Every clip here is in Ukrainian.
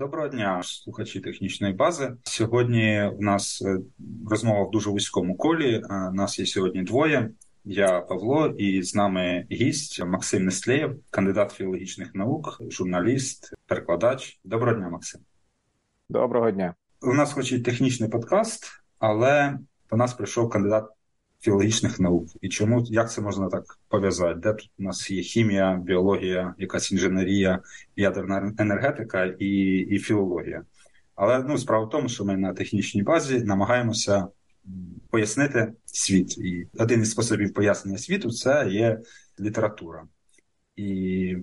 Доброго дня, слухачі технічної бази. Сьогодні в нас розмова в дуже вузькому колі. Нас є сьогодні двоє. Я Павло і з нами гість Максим Нестелєєв, кандидат філологічних наук, журналіст, перекладач. Доброго дня, Максим. Доброго дня. У нас хоч і технічний подкаст, але до нас прийшов кандидат філологічних наук. І чому, як це можна так пов'язати? Де тут у нас є хімія, біологія, якась інженерія, ядерна енергетика і філологія. Але справа в тому, що ми на технічній базі намагаємося пояснити світ. І один із способів пояснення світу – це є література. І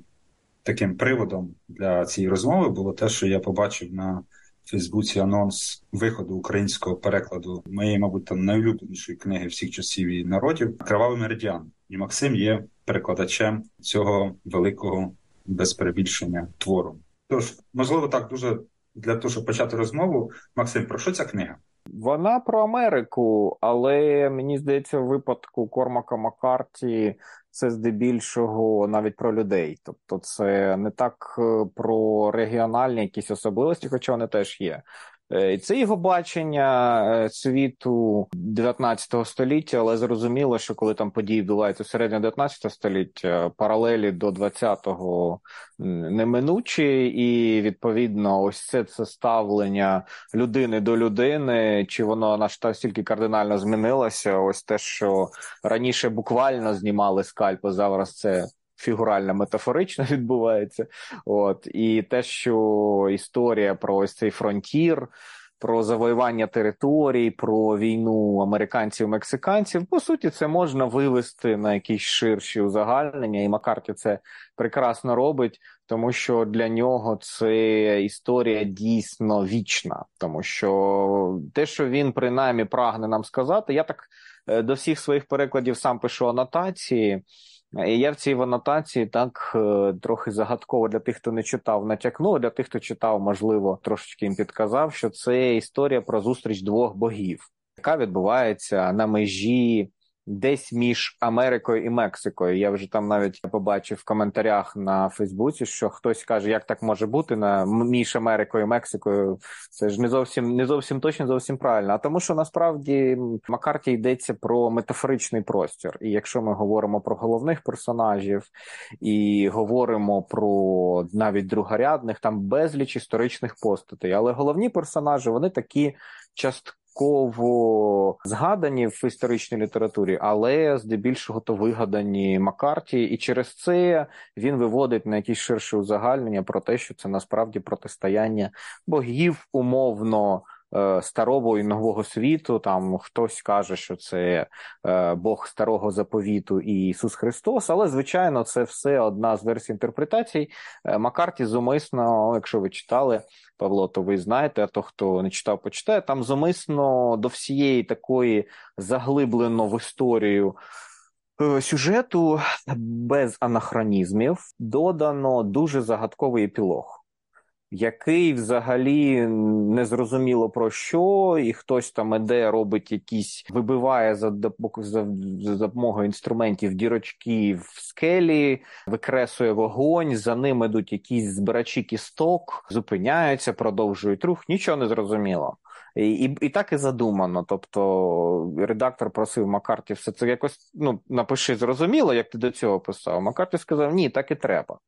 таким приводом для цієї розмови було те, що я побачив на Фейсбуці анонс виходу українського перекладу моєї, мабуть, найулюбленішої книги всіх часів і народів «Кривавий меридіан». І Максим є перекладачем цього великого, без перебільшення, твору. Тож, можливо, так дуже для того, щоб почати розмову. Максим, про що ця книга? Вона про Америку, але, мені здається, в випадку Кормака Маккарті це здебільшого навіть про людей. Тобто це не так про регіональні якісь особливості, хоча вони теж є. І це його бачення світу 19 століття, але зрозуміло, що коли там події відбуваються всередині 19 століття, паралелі до 20-го неминучі, і, відповідно, ось це ставлення людини до людини, чи воно настільки кардинально змінилося, ось те, що раніше буквально знімали скальп, а зараз це фігурально, метафорично відбувається. І те, що історія про ось цей фронтір, про завоювання територій, про війну американців-мексиканців, по суті, це можна вивести на якісь ширші узагальнення, і Маккарті це прекрасно робить, тому що для нього це історія дійсно вічна. Тому що те, що він принаймні прагне нам сказати, я так до всіх своїх перекладів сам пишу анотації, і я в цій анотації так трохи загадково для тих, хто не читав, натякнув, а для тих, хто читав, можливо, трошечки їм підказав, що це історія про зустріч двох богів, яка відбувається на межі десь між Америкою і Мексикою. Я вже там навіть побачив в коментарях на Фейсбуці, що хтось каже, як так може бути між Америкою і Мексикою. Це ж не зовсім точно, зовсім правильно. А тому що насправді Маккарті йдеться про метафоричний простір. І якщо ми говоримо про головних персонажів і говоримо про навіть другорядних, там безліч історичних постатей. Але головні персонажі, вони такі частково згадані в історичній літературі, але здебільшого то вигадані Маккарті, і через це він виводить на якісь ширші узагальнення про те, що це насправді протистояння богів умовно старого і нового світу. Там хтось каже, що це Бог старого заповіту і Ісус Христос, але, звичайно, це все одна з версій інтерпретацій. Маккарті зумисно, якщо ви читали, Павло, то ви знаєте, а то, хто не читав, почитає, там зумисно до всієї такої заглиблено в історію сюжету без анахронізмів додано дуже загадковий епілог, який взагалі незрозуміло про що, і хтось там іде, робить якісь, вибиває за допомогою інструментів дірочки в скелі, викресує вогонь, за ним ідуть якісь збирачі кісток, зупиняються, продовжують рух, нічого не зрозуміло. І так і задумано, тобто редактор просив Маккарті все це якось, напиши зрозуміло, як ти до цього писав. Маккарті сказав, ні, так і треба.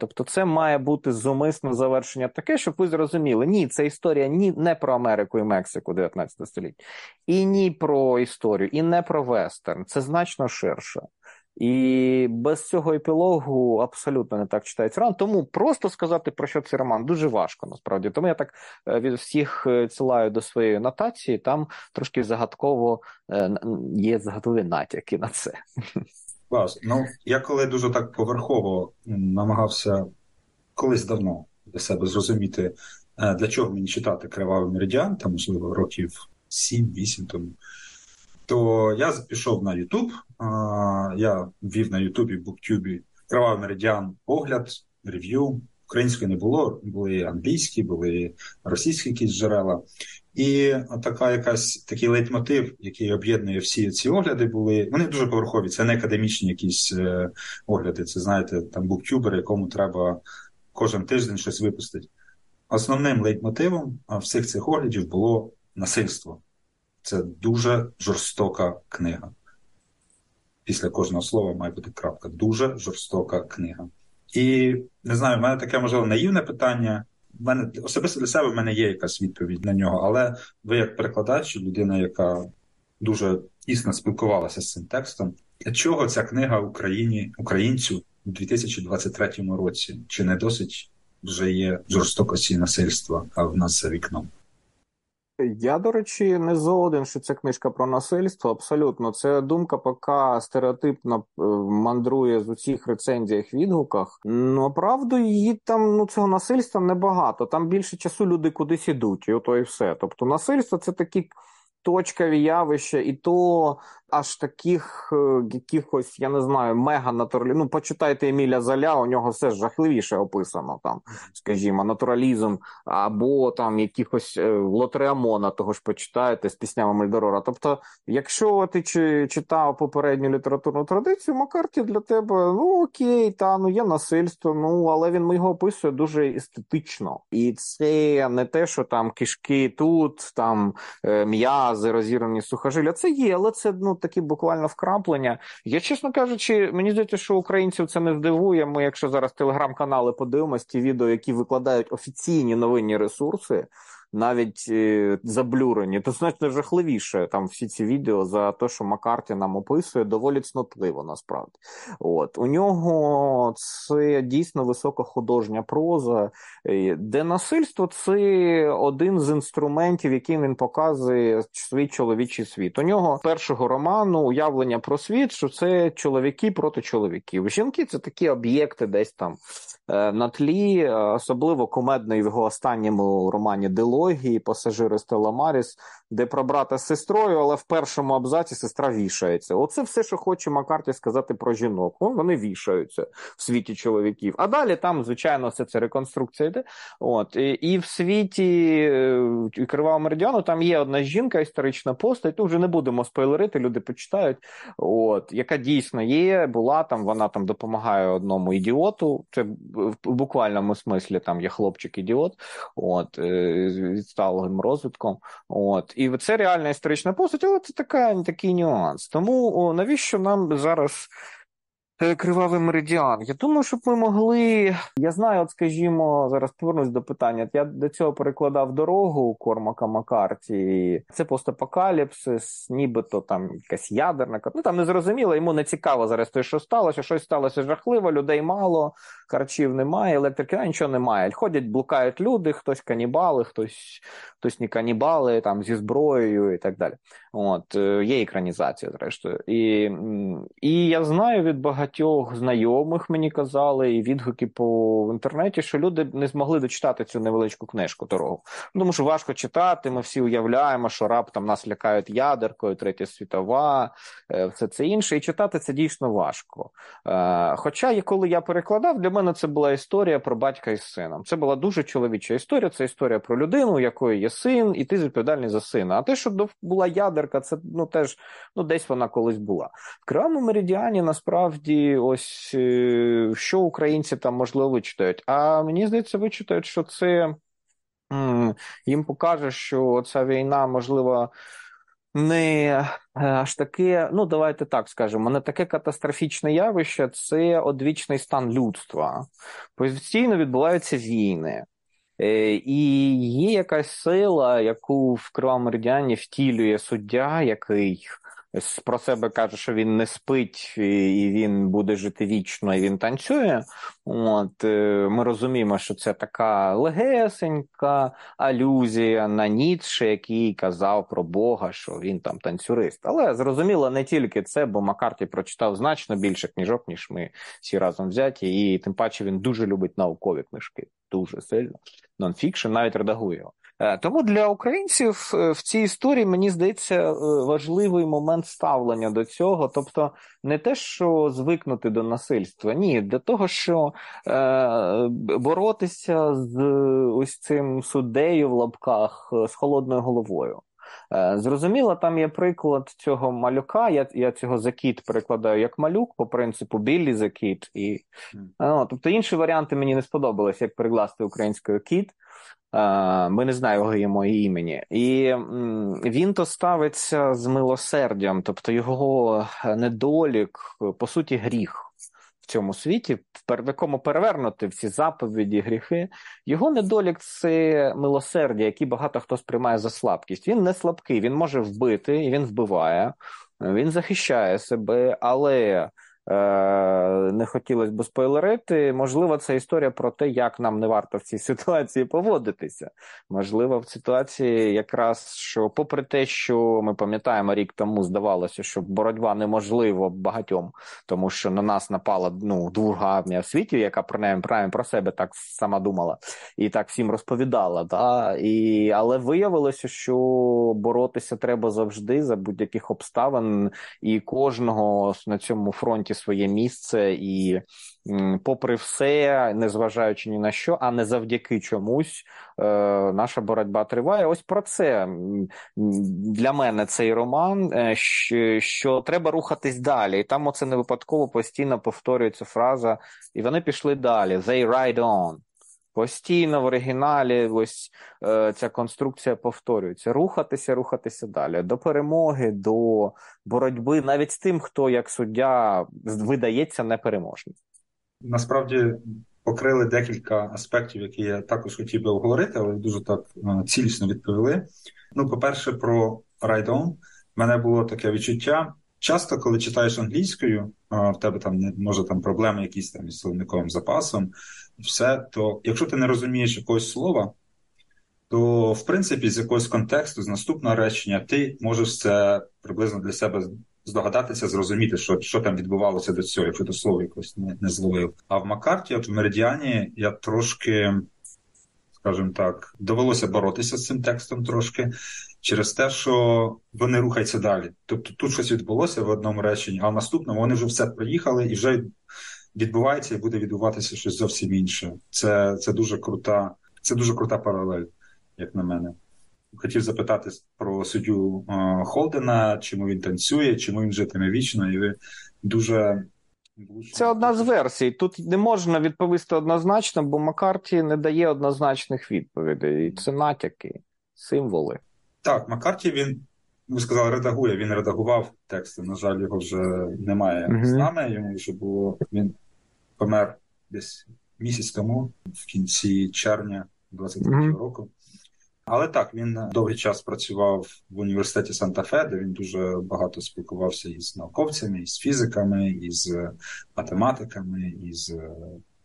Тобто це має бути зумисне завершення таке, щоб ви зрозуміли, ні, це історія не про Америку і Мексику 19 століття, і ні про історію, і не про вестерн, це значно ширше. І без цього епілогу абсолютно не так читається роман, тому просто сказати, про що цей роман, дуже важко насправді. Тому я так від всіх цілаю до своєї анотації, там трошки загадково є загадкові натяки на це. Клас. Я коли дуже так поверхово намагався колись давно для себе зрозуміти, для чого мені читати «Кривавий меридіан», там, можливо, років 7-8 тому, то я пішов на Ютуб, я ввів на Ютубі, Буктюбі «Кривавий меридіан» огляд, рев'ю. Української не було, були англійські, були російські якісь джерела. І такий лейтмотив, який об'єднує всі ці огляди, були, вони дуже поверхові, це не академічні якісь огляди, це, знаєте, там буктюбер, якому треба кожен тиждень щось випустити. Основним лейтмотивом всіх цих оглядів було насильство. Це дуже жорстока книга. Після кожного слова має бути крапка. Дуже жорстока книга. І, не знаю, в мене таке, можливо, наївне питання. Особисто для себе в мене є якась відповідь на нього, але ви як перекладач, людина, яка дуже тісно спілкувалася з цим текстом, для чого ця книга українцю у 2023 році? Чи не досить вже є жорстокості і насильства в нас за вікном? Я, до речі, не згоден, що ця книжка про насильство, абсолютно. Це думка поки стереотипно мандрує з усіх рецензіях, відгуках. Ну, правда, її там, цього насильства небагато. Там більше часу люди кудись ідуть, і ото і все. Тобто насильство – це такі точкові явища, і то аж таких якихось, я не знаю, мега-натуралізм. Почитайте Еміля Золя, у нього все ж жахливіше описано там, скажімо, натуралізм, або там якихось Лотреамона, того ж почитаєте з піснями Мальдорора. Тобто, якщо ти читав попередню літературну традицію, Маккарті для тебе, окей, є насильство, але він його описує дуже естетично. І це не те, що там кишки тут, там м'язи, розірвані сухожилля. Це є, але це, такі буквально вкраплення. Я, чесно кажучи, мені здається, що українців це не здивує. Ми, якщо зараз телеграм-канали подивимось, ті відео, які викладають офіційні новинні ресурси, навіть заблюрені, то значно жахливіше там всі ці відео за те, що Маккарті нам описує, доволі цнотливо, насправді. У нього це дійсно висока художня проза, де насильство – це один з інструментів, яким він показує свій чоловічий світ. У нього першого роману уявлення про світ, що це чоловіки проти чоловіків. Жінки – це такі об'єкти десь там на тлі, особливо кумедний в його останньому романі «Дело», «Пасажири Стела Маріс», де про брата з сестрою, але в першому абзаці сестра вішається. Оце все, що хоче Маккарті сказати про жінок. Вони вішаються в світі чоловіків. А далі там, звичайно, все це реконструкція йде. І в світі «Кривавого меридіану» там є одна жінка, історична постать, вже не будемо спойлерити, люди почитають, яка дійсно є, була там, вона там допомагає одному ідіоту, це в буквальному смислі там є хлопчик-ідіот, відсталим розвитком. І це реальна історична постать, але це такий нюанс. Тому навіщо нам зараз «Кривавий меридіан»? Я думаю, щоб ми могли... Я знаю, скажімо, зараз повернусь до питання. Я до цього перекладав «Дорогу» Кормака Маккарті. Це постапокаліпсис, нібито там якась ядерна... Там незрозуміло, йому не цікаво зараз те, що сталося. Щось сталося жахливо, людей мало, харчів немає, електрики, нічого немає. Ходять, блукають люди, хтось канібали, хтось не канібали, там зі зброєю і так далі. Є екранізація, зрештою. І я знаю від багатьох знайомих, мені казали, і відгуки в інтернеті, що люди не змогли дочитати цю невеличку книжку «Дорогу». Тому що важко читати, ми всі уявляємо, що раптом нас лякають ядеркою, Третя світова, все це інше. І читати це дійсно важко. Хоча, коли я перекладав, для мене це була історія про батька із сином. Це була дуже чоловіча історія, це історія про людину, у якої є син, і ти відповідальний за сина. А те, що була ядерка, це теж десь вона колись була. В «Кривавому меридіані» насправді ось що українці там, можливо, вичитають. А мені здається, вичитають, що це їм покаже, що ця війна, можливо, не аж таке, давайте так скажемо, не таке катастрофічне явище, це одвічний стан людства. Постійно відбуваються війни. І є якась сила, яку в «Кривавому меридіані» втілює суддя, який... про себе каже, що він не спить, і він буде жити вічно, і він танцює. Ми розуміємо, що це така легесенька алюзія на Ніцше, який казав про Бога, що він там танцюрист. Але, зрозуміло, не тільки це, бо Маккарті прочитав значно більше книжок, ніж ми всі разом взяті, і тим паче він дуже любить наукові книжки, дуже сильно. Нонфікшн навіть редагує його. Тому для українців в цій історії, мені здається, важливий момент ставлення до цього. Тобто не те, що звикнути до насильства, ні, для того, що боротися з ось цим суддею в лапках з холодною головою. Зрозуміло, там є приклад цього малюка, я цього закіт перекладаю як малюк, по принципу Біллі закіт. І, тобто інші варіанти мені не сподобались, як перекласти українською кіт. Ми не знаємо його імені. І він то ставиться з милосердям, тобто його недолік, по суті, гріх в цьому світі, в якому перевернути всі заповіді, гріхи. Його недолік – це милосердя, яке багато хто сприймає за слабкість. Він не слабкий, він може вбити, і він вбиває, він захищає себе, але... не хотілося б спойлерити. Можливо, це історія про те, як нам не варто в цій ситуації поводитися. Можливо, в ситуації якраз, що попри те, що ми пам'ятаємо, рік тому здавалося, що боротьба неможлива багатьом, тому що на нас напала друга армія в світі, яка принаймні про себе так сама думала і так всім розповідала. Да? Але виявилося, що боротися треба завжди за будь-яких обставин, і кожного на цьому фронті своє місце, і попри все, незважаючи ні на що, а не завдяки чомусь, наша боротьба триває. Ось про це для мене цей роман, що треба рухатись далі. І там оце не випадково постійно повторюється фраза, і вони пішли далі. They ride on. Постійно в оригіналі ось ця конструкція повторюється. Рухатися, рухатися далі. До перемоги, до боротьби навіть з тим, хто як суддя видається непереможним. Насправді покрили декілька аспектів, які я також хотів би обговорити, але дуже так цілісно відповіли. По-перше, про Ride On. У мене було таке відчуття. Часто, коли читаєш англійською, в тебе там, може, там проблеми якісь там із словниковим запасом, все, то якщо ти не розумієш якогось слова, то, в принципі, з якогось контексту, з наступного речення, ти можеш це приблизно для себе здогадатися, зрозуміти, що там відбувалося до цього, якщо ти слово якось не зловив. А в Маккарті, от в Меридіані, я трошки, скажімо так, довелося боротися з цим текстом трошки, через те, що вони рухаються далі. Тобто тут щось відбулося в одному реченні, а в наступному вони вже все проїхали і вже відбувається і буде відбуватися щось зовсім інше. Це дуже крута паралель, як на мене. Хотів запитати про суддю Холдена, чому він танцює, чому він житиме вічно, і ви дуже... Це одна з версій. Тут не можна відповісти однозначно, бо Маккарті не дає однозначних відповідей. Це натяки, символи. Так, Маккарті, він, ви сказали, редагує, він редагував тексти, на жаль, його вже немає з нами, йому вже було, він помер десь місяць тому, в кінці червня 2023 року. Але так, він довгий час працював в університеті Санта-Фе, де він дуже багато спілкувався із науковцями, із фізиками, із математиками, із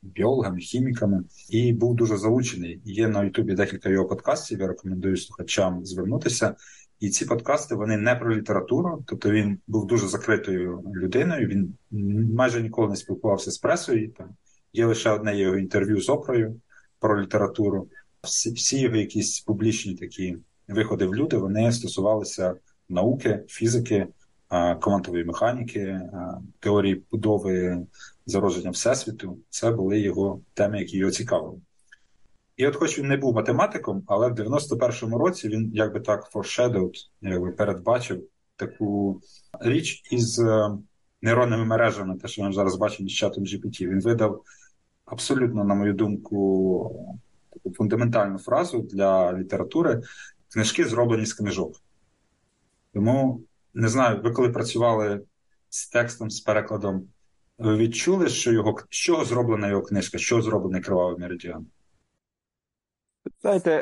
біологами, хіміками. І був дуже залучений. Є на Ютубі декілька його подкастів, я рекомендую слухачам звернутися. І ці подкасти, вони не про літературу, тобто він був дуже закритою людиною, він майже ніколи не спілкувався з пресою. Там є лише одне його інтерв'ю з Опрою про літературу. Всі його якісь публічні такі виходи в люди, вони стосувалися науки, фізики, квантової механіки, теорії будови зародження Всесвіту. Це були його теми, які його цікавили. І от хоч він не був математиком, але в 91-му році він якби так foreshadowed, якби передбачив таку річ із нейронними мережами, те, що ми зараз бачимо з чатом GPT. Він видав абсолютно, на мою думку, таку фундаментальну фразу для літератури – книжки зроблені з книжок. Тому, не знаю, ви коли працювали з текстом, з перекладом, ви відчули, що зроблена його книжка, що зроблений «Кривавий меридіан»? Знаєте,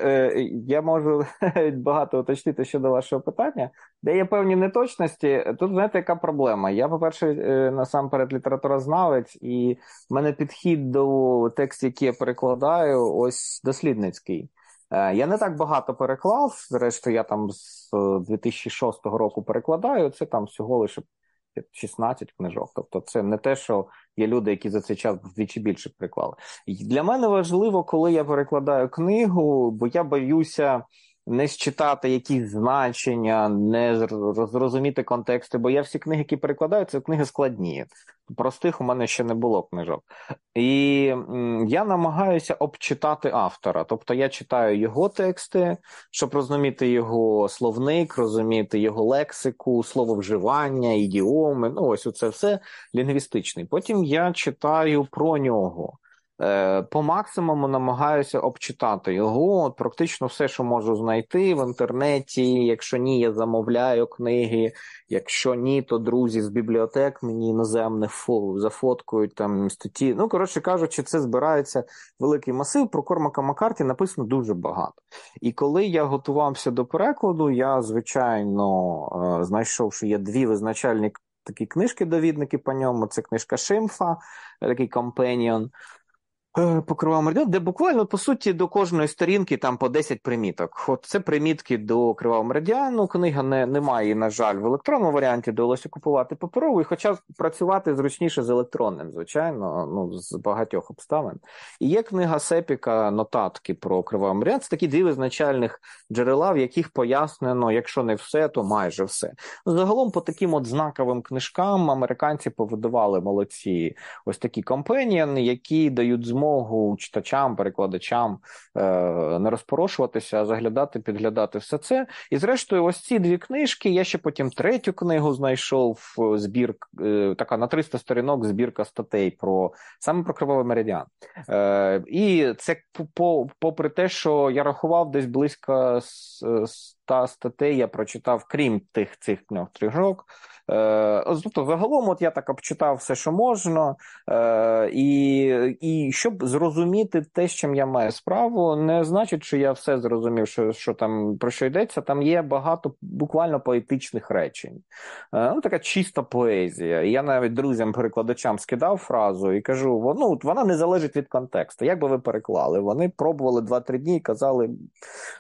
я можу багато уточнити щодо вашого питання, де є певні неточності. Тут, знаєте, яка проблема? Я, по-перше, насамперед літературознавець, і в мене підхід до текстів, які я перекладаю, ось дослідницький. Я не так багато переклав, зрештою, я там з 2006 року перекладаю, це там всього лише 16 книжок. Тобто це не те, що є люди, які за цей час вдвічі більше переклали. Для мене важливо, коли я перекладаю книгу, бо я боюся не считати якісь значення, не розуміти контексти, бо я всі книги, які перекладаю, це книги складні. Простих у мене ще не було книжок. І я намагаюся обчитати автора. Тобто я читаю його тексти, щоб розуміти його словник, розуміти його лексику, слововживання, ідіоми, ну ось це все лінгвістичний. Потім я читаю про нього. По максимуму намагаюся обчитати його, практично все, що можу знайти в інтернеті. Якщо ні, я замовляю книги, якщо ні, то друзі з бібліотек мені іноземних зафоткують там статті. Ну, коротше кажучи, це збирається великий масив. Про Кормака Маккарті написано дуже багато. І коли я готувався до перекладу, я, звичайно, знайшов, що є дві визначальні такі книжки-довідники по ньому. Це книжка Шимфа, такий компеніон по Кривавому меридіану, де буквально, по суті, до кожної сторінки там по 10 приміток. От це примітки до Кривавого меридіану. Книга немає, на жаль, в електронному варіанті, довелося купувати паперову, і хоча працювати зручніше з електронним, звичайно, ну, з багатьох обставин. І є книга Сепіка «Нотатки про Кривавий меридіан». Це такі дві визначальних джерела, в яких пояснено, якщо не все, то майже все. Загалом по таким от знаковим книжкам американці повидавали молодці ось такі компеніони, які дають змогу читачам, перекладачам не розпорошуватися, а заглядати, підглядати все це. І зрештою ось ці дві книжки, я ще потім третю книгу знайшов, така на 300 сторінок збірка статей саме про Кривавий меридіан. І це попри те, що я рахував десь близько 100 статей, я прочитав, крім цих трьох. Тобто, загалом, от я так обчитав все, що можна, і щоб зрозуміти те, з чим я маю справу, не значить, що я все зрозумів, що там, про що йдеться, там є багато буквально поетичних речень. Ну, така чиста поезія. Я навіть друзям-перекладачам скидав фразу і кажу, ну, вона не залежить від контексту, як би ви переклали. Вони пробували 2-3 дні і казали,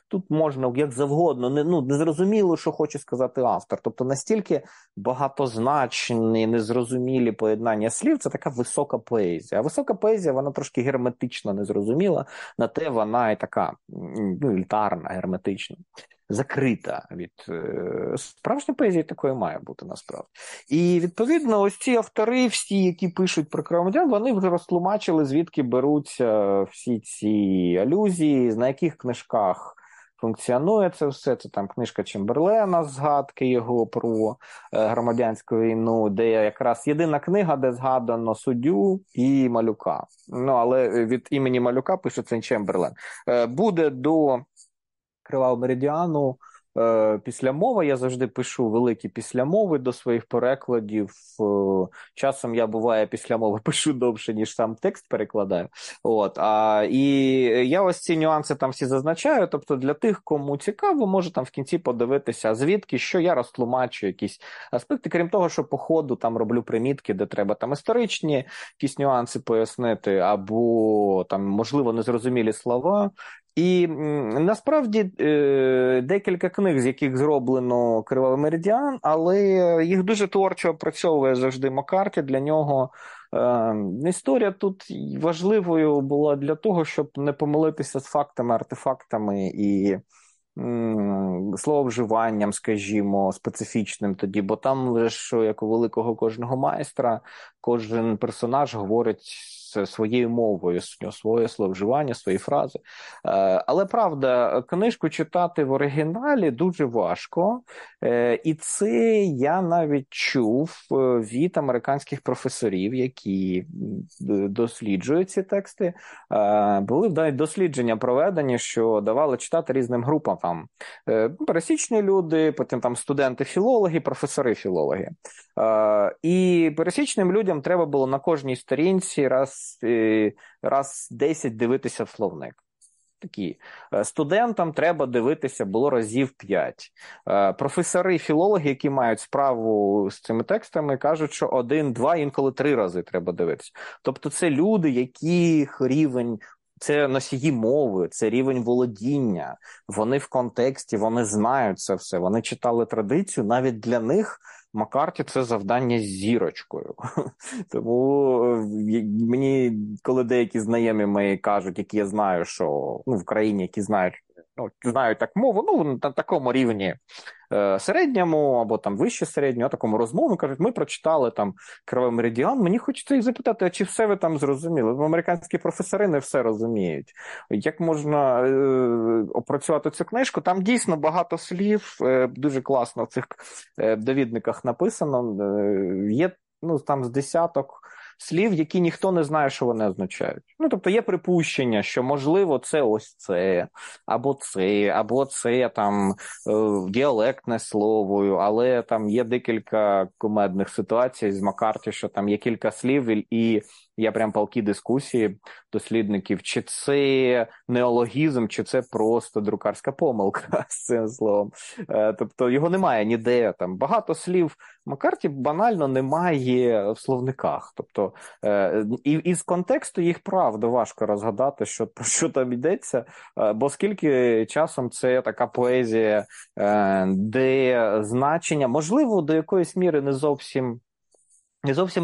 тут можна як завгодно, не зрозуміло, що хоче сказати автор. Тобто, настільки багатозначні, незрозумілі поєднання слів, це така висока поезія. А висока поезія, вона трошки герметично незрозуміла, на те вона і така, елітарна, герметична, закрита від справжньої поезії, такої має бути насправді. І, відповідно, ось ці автори, всі, які пишуть про Кривавий, вони вже розтлумачили, звідки беруться всі ці алюзії, на яких книжках функціонує це все. Це там книжка Чемберлена, згадки його про громадянську війну, де якраз єдина книга, де згадано суддю і малюка. Ну, але від імені малюка пишеться Чемберлен. Буде до Кривавого меридіану післямова. Я завжди пишу великі післямови до своїх перекладів. Часом я, буває, післямови пишу довше, ніж сам текст перекладаю. І я ось ці нюанси там всі зазначаю. Тобто для тих, кому цікаво, може там в кінці подивитися, звідки, що я розтлумачу якісь аспекти. Крім того, що по ходу там роблю примітки, де треба там історичні якісь нюанси пояснити, або там, можливо, незрозумілі слова. І насправді декілька книг, з яких зроблено Кривавий меридіан, але їх дуже творчо опрацьовує завжди Маккарті. Для нього історія тут важливою була для того, щоб не помилитися з фактами, артефактами і слововживанням, скажімо, специфічним тоді, бо там лише, як у великого кожного майстра, кожен персонаж говорить своєю мовою, своє словживання, свої фрази. Але, правда, книжку читати в оригіналі дуже важко. І це я навіть чув від американських професорів, які досліджують ці тексти. Були навіть дослідження проведені, що давали читати різним групам. Там пересічні люди, потім там студенти-філологи, професори-філологи. І пересічним людям треба було на кожній сторінці раз 10 дивитися в словник. Такі. Студентам треба дивитися було разів 5. Професори-філологи, які мають справу з цими текстами, кажуть, що 1, 2, інколи 3 рази треба дивитися. Тобто це люди, яких рівень, це носії мови, це рівень володіння. Вони в контексті, вони знають це все, вони читали традицію, навіть для них Маккарті – це завдання з зірочкою. Тому мені, коли деякі знайомі мої кажуть, які я знаю, що в країні, які знають знають так мову, на такому рівні середньому або там вище середнього, такому розмову, кажуть, ми прочитали там «Кривавий меридіан», мені хочеться їх запитати, а чи все ви там зрозуміли? Американські професори не все розуміють. Як можна опрацювати цю книжку? Там дійсно багато слів, дуже класно в цих довідниках написано. Є там з десяток слів, які ніхто не знає, що вони означають. Тобто є припущення, що, можливо, це ось це, або це там діалектне слово, але там є декілька кумедних ситуацій з Маккарті, що там є кілька слів, і я прям палкі дискусії дослідників, чи це неологізм, чи це просто друкарська помилка з цим словом. Тобто його немає ніде. Там багато слів Маккарті банально немає в словниках. Тобто і з контексту їх правда важко розгадати, про що там йдеться, бо скільки часом це така поезія, де значення, можливо, до якоїсь міри не зовсім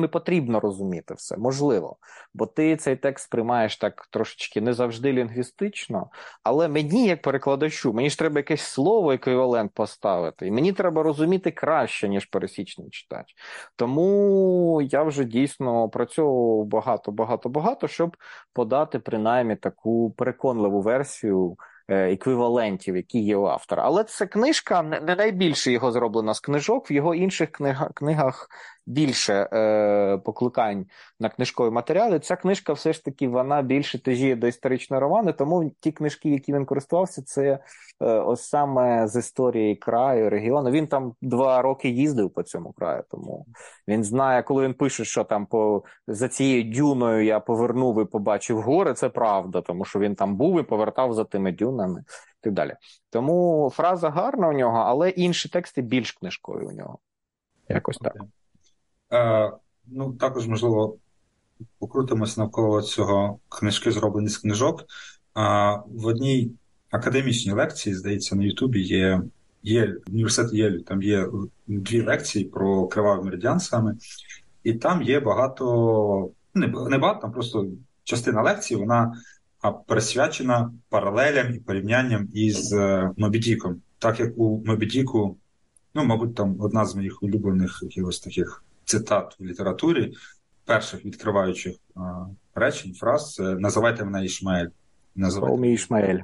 і потрібно розуміти все, можливо. Бо ти цей текст приймаєш так трошечки не завжди лінгвістично, але мені, як перекладачу, мені ж треба якесь слово еквівалент поставити, і мені треба розуміти краще, ніж пересічний читач. Тому я вже дійсно опрацьовував багато, щоб подати принаймні таку переконливу версію еквівалентів, які є у автора. Але ця книжка, не найбільше його зроблена з книжок, в його інших книгах більше покликань на книжкові матеріали. Ця книжка все ж таки, вона більше тежіє до історичного роману, тому ті книжки, які він користувався, це ось саме з історії краю, регіону. Він там 2 роки їздив по цьому краю, тому він знає, коли він пише, що там за цією дюною я повернув і побачив гори, це правда, тому що він там був і повертав за тими дюнами і так далі. Тому фраза гарна у нього, але інші тексти більш книжкові у нього. Якось так. Також, можливо, покрутимось навколо цього книжки, зроблені з книжок. В одній академічній лекції, здається, на Ютубі є Єль, університет Єль, там є 2 лекції про Кривавий меридіан саме, і там є багато, не багато, там просто частина лекції, вона присвячена паралелям і порівнянням із Мобі Діком. Так як у Мобі Діку, мабуть, там одна з моїх улюблених якихось таких цитат в літературі, перших відкриваючих речень, фраз, це «Називайте мене Ішмаель». «Колмі Ішмаель».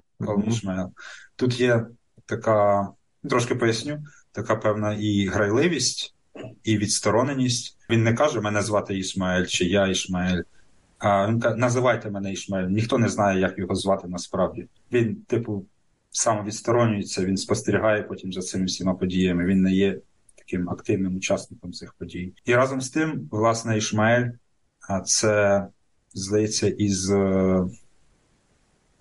Тут є така, трошки поясню, така певна і грайливість, і відстороненість. Він не каже «мене звати Ішмаель» чи «я Ішмаель», а він каже «називайте мене Ішмаель». Ніхто не знає, як його звати насправді. Він, сам відсторонюється, він спостерігає потім за цими всіма подіями, він не є таким активним учасником цих подій. І разом з тим, власне, Ішмаель, це, здається,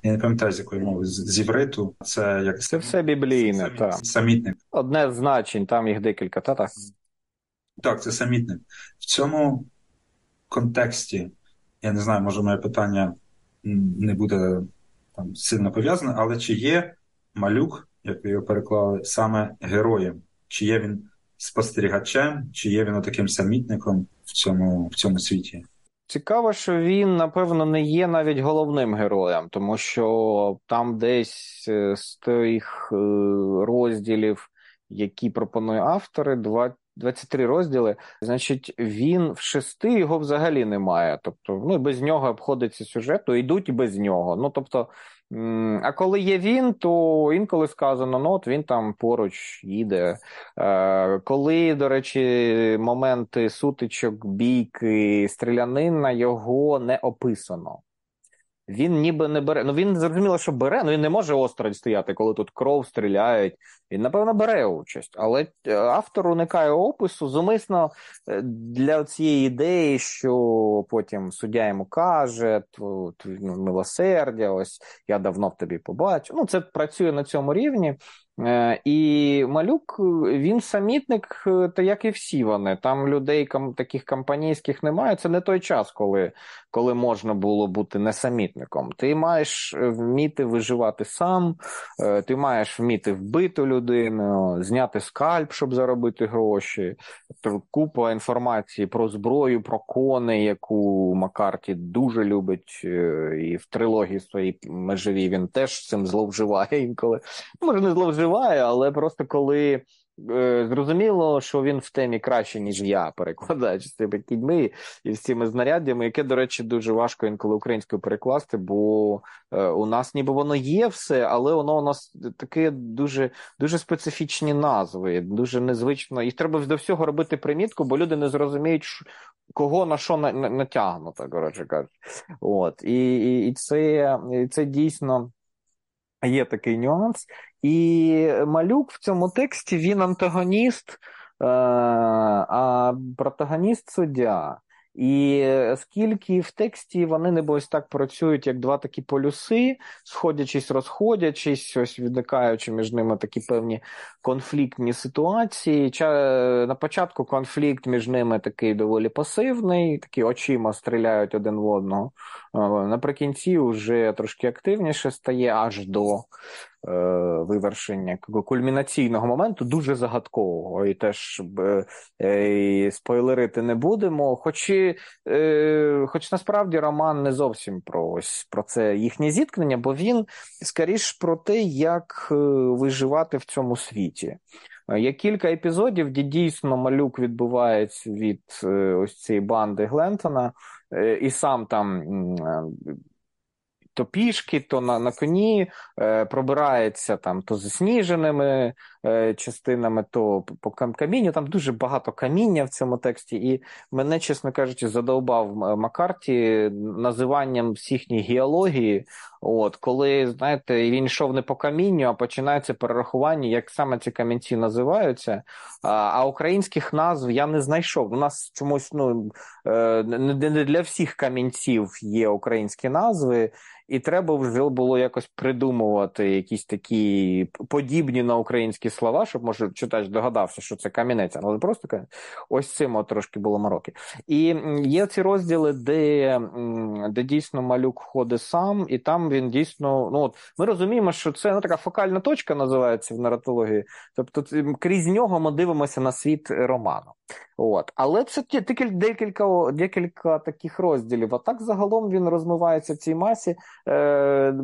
я не пам'ятаю, з якої мови, з івриту. Це все біблійне, так. Самітник. Одне з значень, там їх декілька, так? Так, це самітник. В цьому контексті, я не знаю, може моє питання не буде там сильно пов'язане, але чи є Малюк, як ви його переклали, саме героєм? Чи є він спостерігачем, чи є він таким самітником в цьому світі? Цікаво, що він, напевно, не є навіть головним героєм, тому що там десь з тих розділів, які пропонує автори, 23 розділи, значить, він в 6 його взагалі немає. Тобто, без нього обходиться сюжет, то йдуть і без нього. Тобто, а коли є він, то інколи сказано, він там поруч їде. Коли, до речі, моменти сутичок, бійки, стрілянина, його не описано. Він ніби не бере. Він, зрозуміло, що бере, але він не може осторонь стояти, коли тут кров, стріляють. Він, напевно, бере участь. Але автор уникає опису зумисно для цієї ідеї, що потім суддя йому каже, милосердя, ось я давно в тобі побачу. Це працює на цьому рівні. І Малюк, він самітник, та як і всі вони. Там людей таких компанійських немає. Це не той час, коли можна було бути несамітником. Ти маєш вміти виживати сам, ти маєш вміти вбити людину, зняти скальп, щоб заробити гроші. Купа інформації про зброю, про коней, яку Маккарті дуже любить. І в трилогії своїй «Меживій» він теж цим зловживає інколи. Може, не зловживає, але просто коли зрозуміло, що він в темі краще, ніж я, перекладач з цими кіньми і з цими знаряддями, яке, до речі, дуже важко інколи українською перекласти, бо у нас ніби воно є все, але воно у нас таке дуже, дуже специфічні назви, дуже незвично. І треба до всього робити примітку, бо люди не зрозуміють, кого на що натягнуто, коротше кажучи. От. І це дійсно є такий нюанс. І Малюк в цьому тексті, він антагоніст, а протагоніст – суддя. І скільки в тексті вони не ось так працюють, як два такі полюси, сходячись, розходячись, ось відникаючи між ними такі певні конфліктні ситуації. На початку конфлікт між ними такий доволі пасивний, такі очима стріляють один в одного. Наприкінці вже трошки активніше стає аж до вивершення кульмінаційного моменту, дуже загадкового, і теж спойлерити не будемо, хоч насправді роман не зовсім про це їхнє зіткнення, бо він скоріш про те, як виживати в цьому світі. Є кілька епізодів, де дійсно Малюк відбувається від ось цієї банди Глентона, і сам там то пішки, то на коні, пробирається там то засніженими частинами, то по камінню. Там дуже багато каміння в цьому тексті. І мене, чесно кажучи, задовбав Маккарті називанням їхньої геології. От, коли, знаєте, він йшов не по камінню, а починається перерахування, як саме ці камінці називаються. А українських назв я не знайшов. У нас чомусь, не для всіх камінців є українські назви, і треба вже було якось придумувати якісь такі подібні на українські слова, щоб, може, читач догадався, що це камінець, але просто камінець. Ось цим трошки було мороки. І є ці розділи, де дійсно Малюк ходить сам, і там він дійсно... ми розуміємо, що це така фокальна точка називається в наратології, тобто крізь нього ми дивимося на світ роману. От. Але це декілька таких розділів, а так загалом він розмивається в цій масі.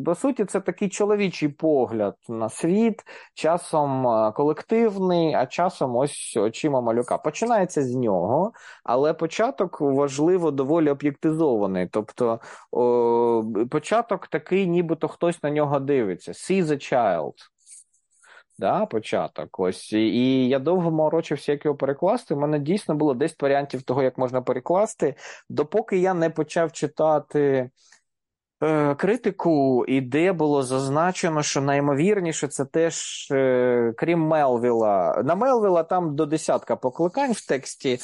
По суті, це такий чоловічий погляд на світ, часом колективний, а часом ось очима Малюка. Починається з нього, але початок, важливо, доволі об'єктизований. Тобто початок такий, нібито хтось на нього дивиться. See the child. Да, початок. Ось. І я довго морочився, як його перекласти. У мене дійсно було 10 варіантів того, як можна перекласти, допоки я не почав читати критику, і де було зазначено, що найімовірніше це теж, крім Мелвіла. На Мелвіла там до 10 покликань в тексті,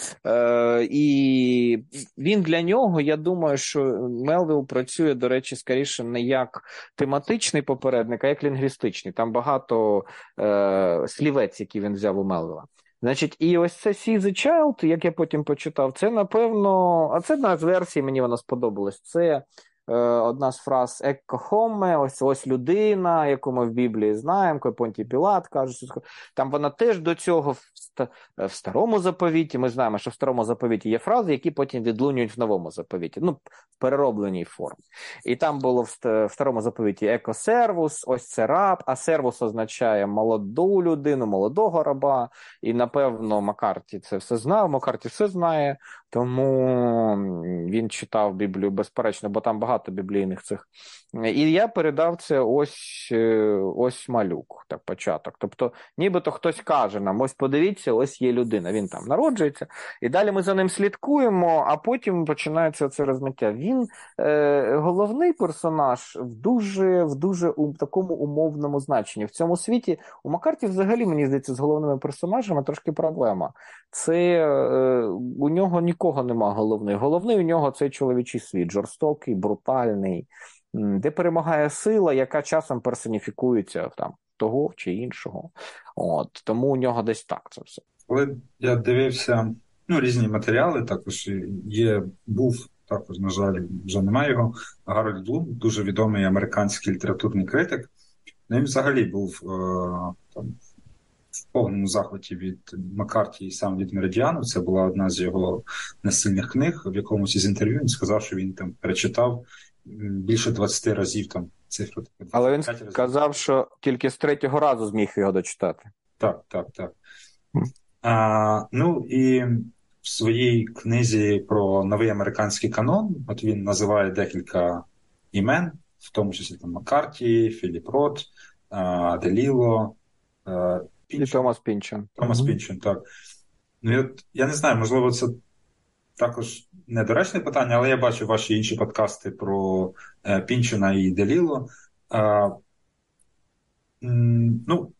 і він для нього, я думаю, що Мелвіл працює, до речі, скоріше не як тематичний попередник, а як лінгвістичний. Там багато слівець, які він взяв у Мелвіла. Значить, і ось це See the Child, як я потім почитав, це, напевно, а це одна з версій, мені вона сподобалась, це одна з фраз «Екко хоме», ось людина, яку ми в Біблії знаємо, коли Понтій Пілат каже, там вона теж до цього в Старому Заповіті, ми знаємо, що в Старому Заповіті є фрази, які потім відлунюють в Новому Заповіті, в переробленій формі. І там було в Старому Заповіті «екосервус», ось це «раб», а «сервус» означає молоду людину, молодого раба, і, напевно, Маккарті це все знав, Маккарті все знає, тому він читав Біблію, безперечно, бо там багато біблійних цих. І я передав це ось Малюк, так, початок. Тобто, нібито хтось каже нам, ось подивіться, ось є людина, він там народжується, і далі ми за ним слідкуємо, а потім починається це розмиття. Він, головний персонаж в дуже такому умовному значенні. В цьому світі у Маккарті взагалі, мені здається, з головними персонажами трошки проблема. Це у нього нікого нема головний. Головний у нього цей чоловічий світ, жорстокий, брутальний, де перемагає сила, яка часом персоніфікується там того чи іншого. От, тому у нього десь так це все. Коли я дивився, ну, різні матеріали також є, був також, на жаль, вже немає його, Гарольд Блум, дуже відомий американський літературний критик. Він взагалі був там в повному захваті від Маккарті і сам від «Меридіану». Це була одна з його настільних книг. В якомусь із інтерв'ю він сказав, що він там перечитав більше 20 разів там цифру. Але він сказав, що тільки з третього разу зміг його дочитати. Так. Ну і в своїй книзі про новий американський канон, от він називає декілька імен, в тому числі там Маккарті, Філіпп Рот, Делілло, і Томас Пінчон. Пінчон, так. Ну, от, я не знаю, можливо, це також недоречне питання, але я бачу ваші інші подкасти про Пінчона і Делілло. Ну,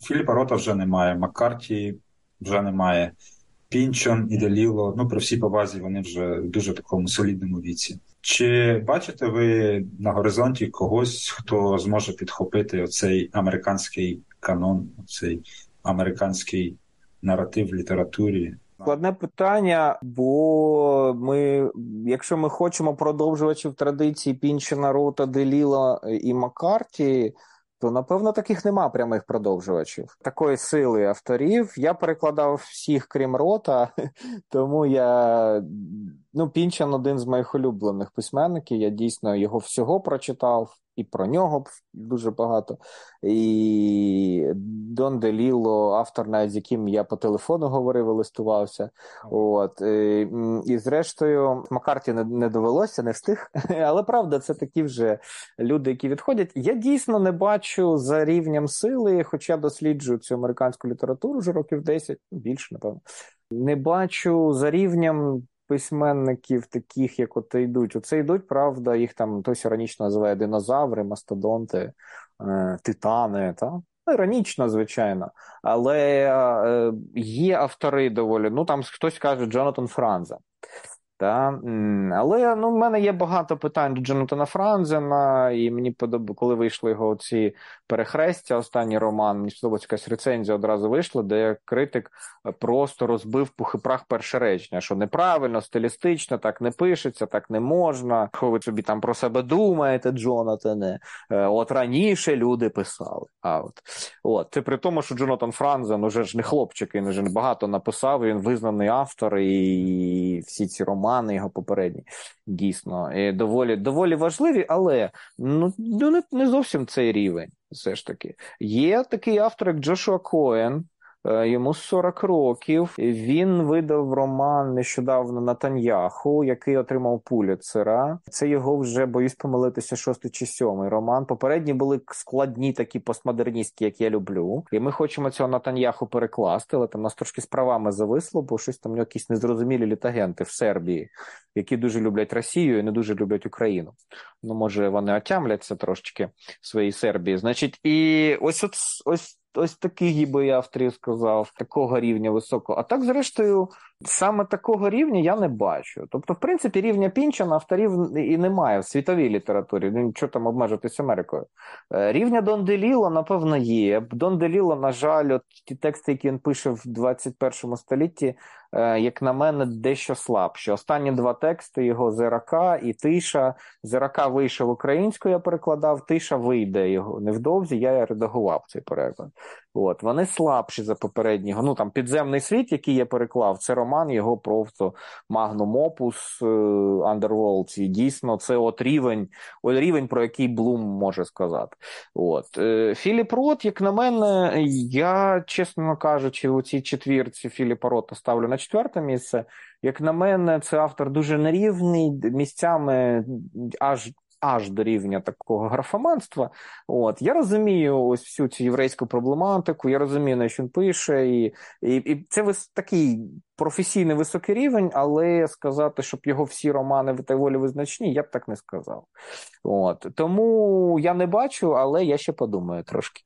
Філіпа Рота вже немає, Маккарті вже немає, Пінчон і Делілло, ну, при всій повазі, вони вже в дуже такому солідному віці. Чи бачите ви на горизонті когось, хто зможе підхопити оцей американський канон, цей американський наратив в літературі? Складне питання, бо ми, якщо ми хочемо продовжувачів традиції Пінчона, Рота, Делілла і Маккарті, то, напевно, таких нема прямих продовжувачів. Такої сили авторів. Я перекладав всіх, крім Рота, тому я... Ну, Пінчон один з моїх улюблених письменників. Я дійсно його всього прочитав, і про нього дуже багато. І Дон Делілло, автор, навіть з яким я по телефону говорив і листувався. От. І зрештою, Маккарті не довелося, не встиг. Але, правда, це такі вже люди, які відходять. Я дійсно не бачу за рівнем сили, хоча досліджую цю американську літературу вже років 10, більше, напевно. Не бачу за рівнем письменників таких, як от йдуть. Оце йдуть, правда, їх там хтось іронічно називає динозаври, мастодонти, титани, та? Іронічно, звичайно. Але є автори доволі. Ну, там хтось каже Джонатан Франзен. Та? Але, ну, в мене є багато питань до Джонатана Франзена, і мені подобається, коли вийшли його ці перехрестя, останній роман, мені сподобалася якась рецензія одразу вийшла, де критик просто розбив пух і прах перше речення, що неправильно, стилістично, так не пишеться, так не можна, що ви собі там про себе думаєте, Джонатане, от раніше люди писали. От. Це при тому, що Джонатан Франзен уже ж не хлопчик, він вже багато написав, він визнаний автор, і всі ці романи, його попередні, дійсно, і доволі важливі, але не зовсім цей рівень, все ж таки. Є такий автор, як Джошуа Коен, йому 40 років, він видав роман нещодавно «Нетаньягу», який отримав Пуліцера. Це його вже, боюсь помилитися, 6-й чи 7-й роман. Попередні були складні такі постмодерністські, як я люблю. І ми хочемо цього «Нетаньягу» перекласти, але там нас трошки з правами зависло, бо щось там якісь незрозумілі літагенти в Сербії, які дуже люблять Росію і не дуже люблять Україну. Ну, може, вони отямляться трошечки в своїй Сербії. Значить, і ось такий гібо я авторів сказав, такого рівня високого. А так, зрештою, саме такого рівня я не бачу. Тобто, в принципі, рівня Пінчона авторів і немає в світовій літературі. Ну, чого там обмежитись Америкою? Рівня Дон Делілло, напевно, є. Дон Делілло, на жаль, от ті тексти, які він пише в 21 столітті, як на мене, дещо слабші. Останні два тексти його «Зерака» і «Тиша». «Зерака» вийшов українською, я перекладав, «Тиша» вийде його невдовзі, я редагував цей переклад. От, вони слабші за попереднього. Ну, там «Підземний світ», який я переклав, це роман, його просто магнум опус Underworld. І дійсно, це рівень, про який Блум може сказати. От. Філіпп Рот, як на мене, я, чесно кажучи, у цій четвірці Філіпа Рота ставлю на 4-те місце. Як на мене, це автор дуже нерівний, місцями аж до рівня такого графоманства. От. Я розумію ось всю цю єврейську проблематику, я розумію, на що він пише, і це такий професійний високий рівень, але сказати, щоб його всі романи доволі визначні, я б так не сказав. От. Тому я не бачу, але я ще подумаю трошки.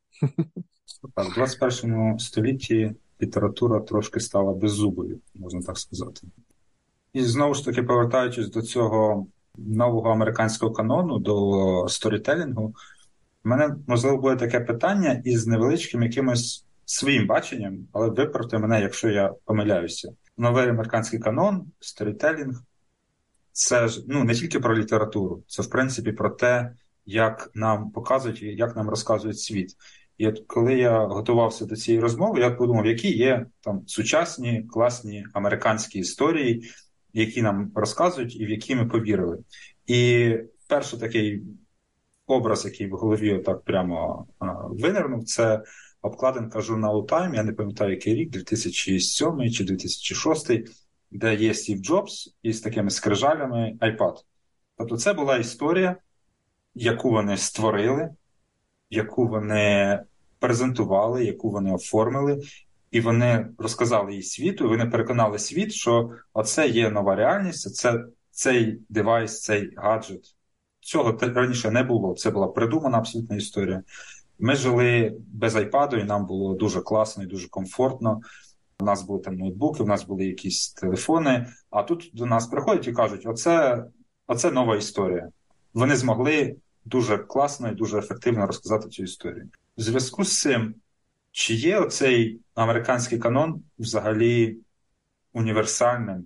Так, в 21 столітті література трошки стала беззубою, можна так сказати. І знову ж таки, повертаючись до цього нового американського канону, до сторітелінгу, У мене, можливо, буде таке питання із невеличким якимось своїм баченням, але виправте мене, якщо я помиляюся. Новий американський канон, сторітелінг – це ж не тільки про літературу, це, в принципі, про те, як нам показують, як нам розказують світ. І от коли я готувався до цієї розмови, я подумав, які є там сучасні, класні американські історії, які нам розказують і в які ми повірили. І перший такий образ, який в голові отак прямо винирнув, це обкладинка журналу Time, я не пам'ятаю, який рік, 2007 чи 2006, де є Стів Джобс із такими скрижалями iPad. Тобто це була історія, яку вони створили, яку вони презентували, яку вони оформили, і вони розказали їй світу, і вони переконали світ, що оце є нова реальність, оце цей девайс, цей гаджет. Цього раніше не було, це була придумана абсолютна історія. Ми жили без айпаду, і нам було дуже класно і дуже комфортно. У нас були там ноутбуки, у нас були якісь телефони, а тут до нас приходять і кажуть, оце нова історія. Вони змогли дуже класно і дуже ефективно розказати цю історію. В зв'язку з цим, чи є оцей американський канон взагалі універсальним?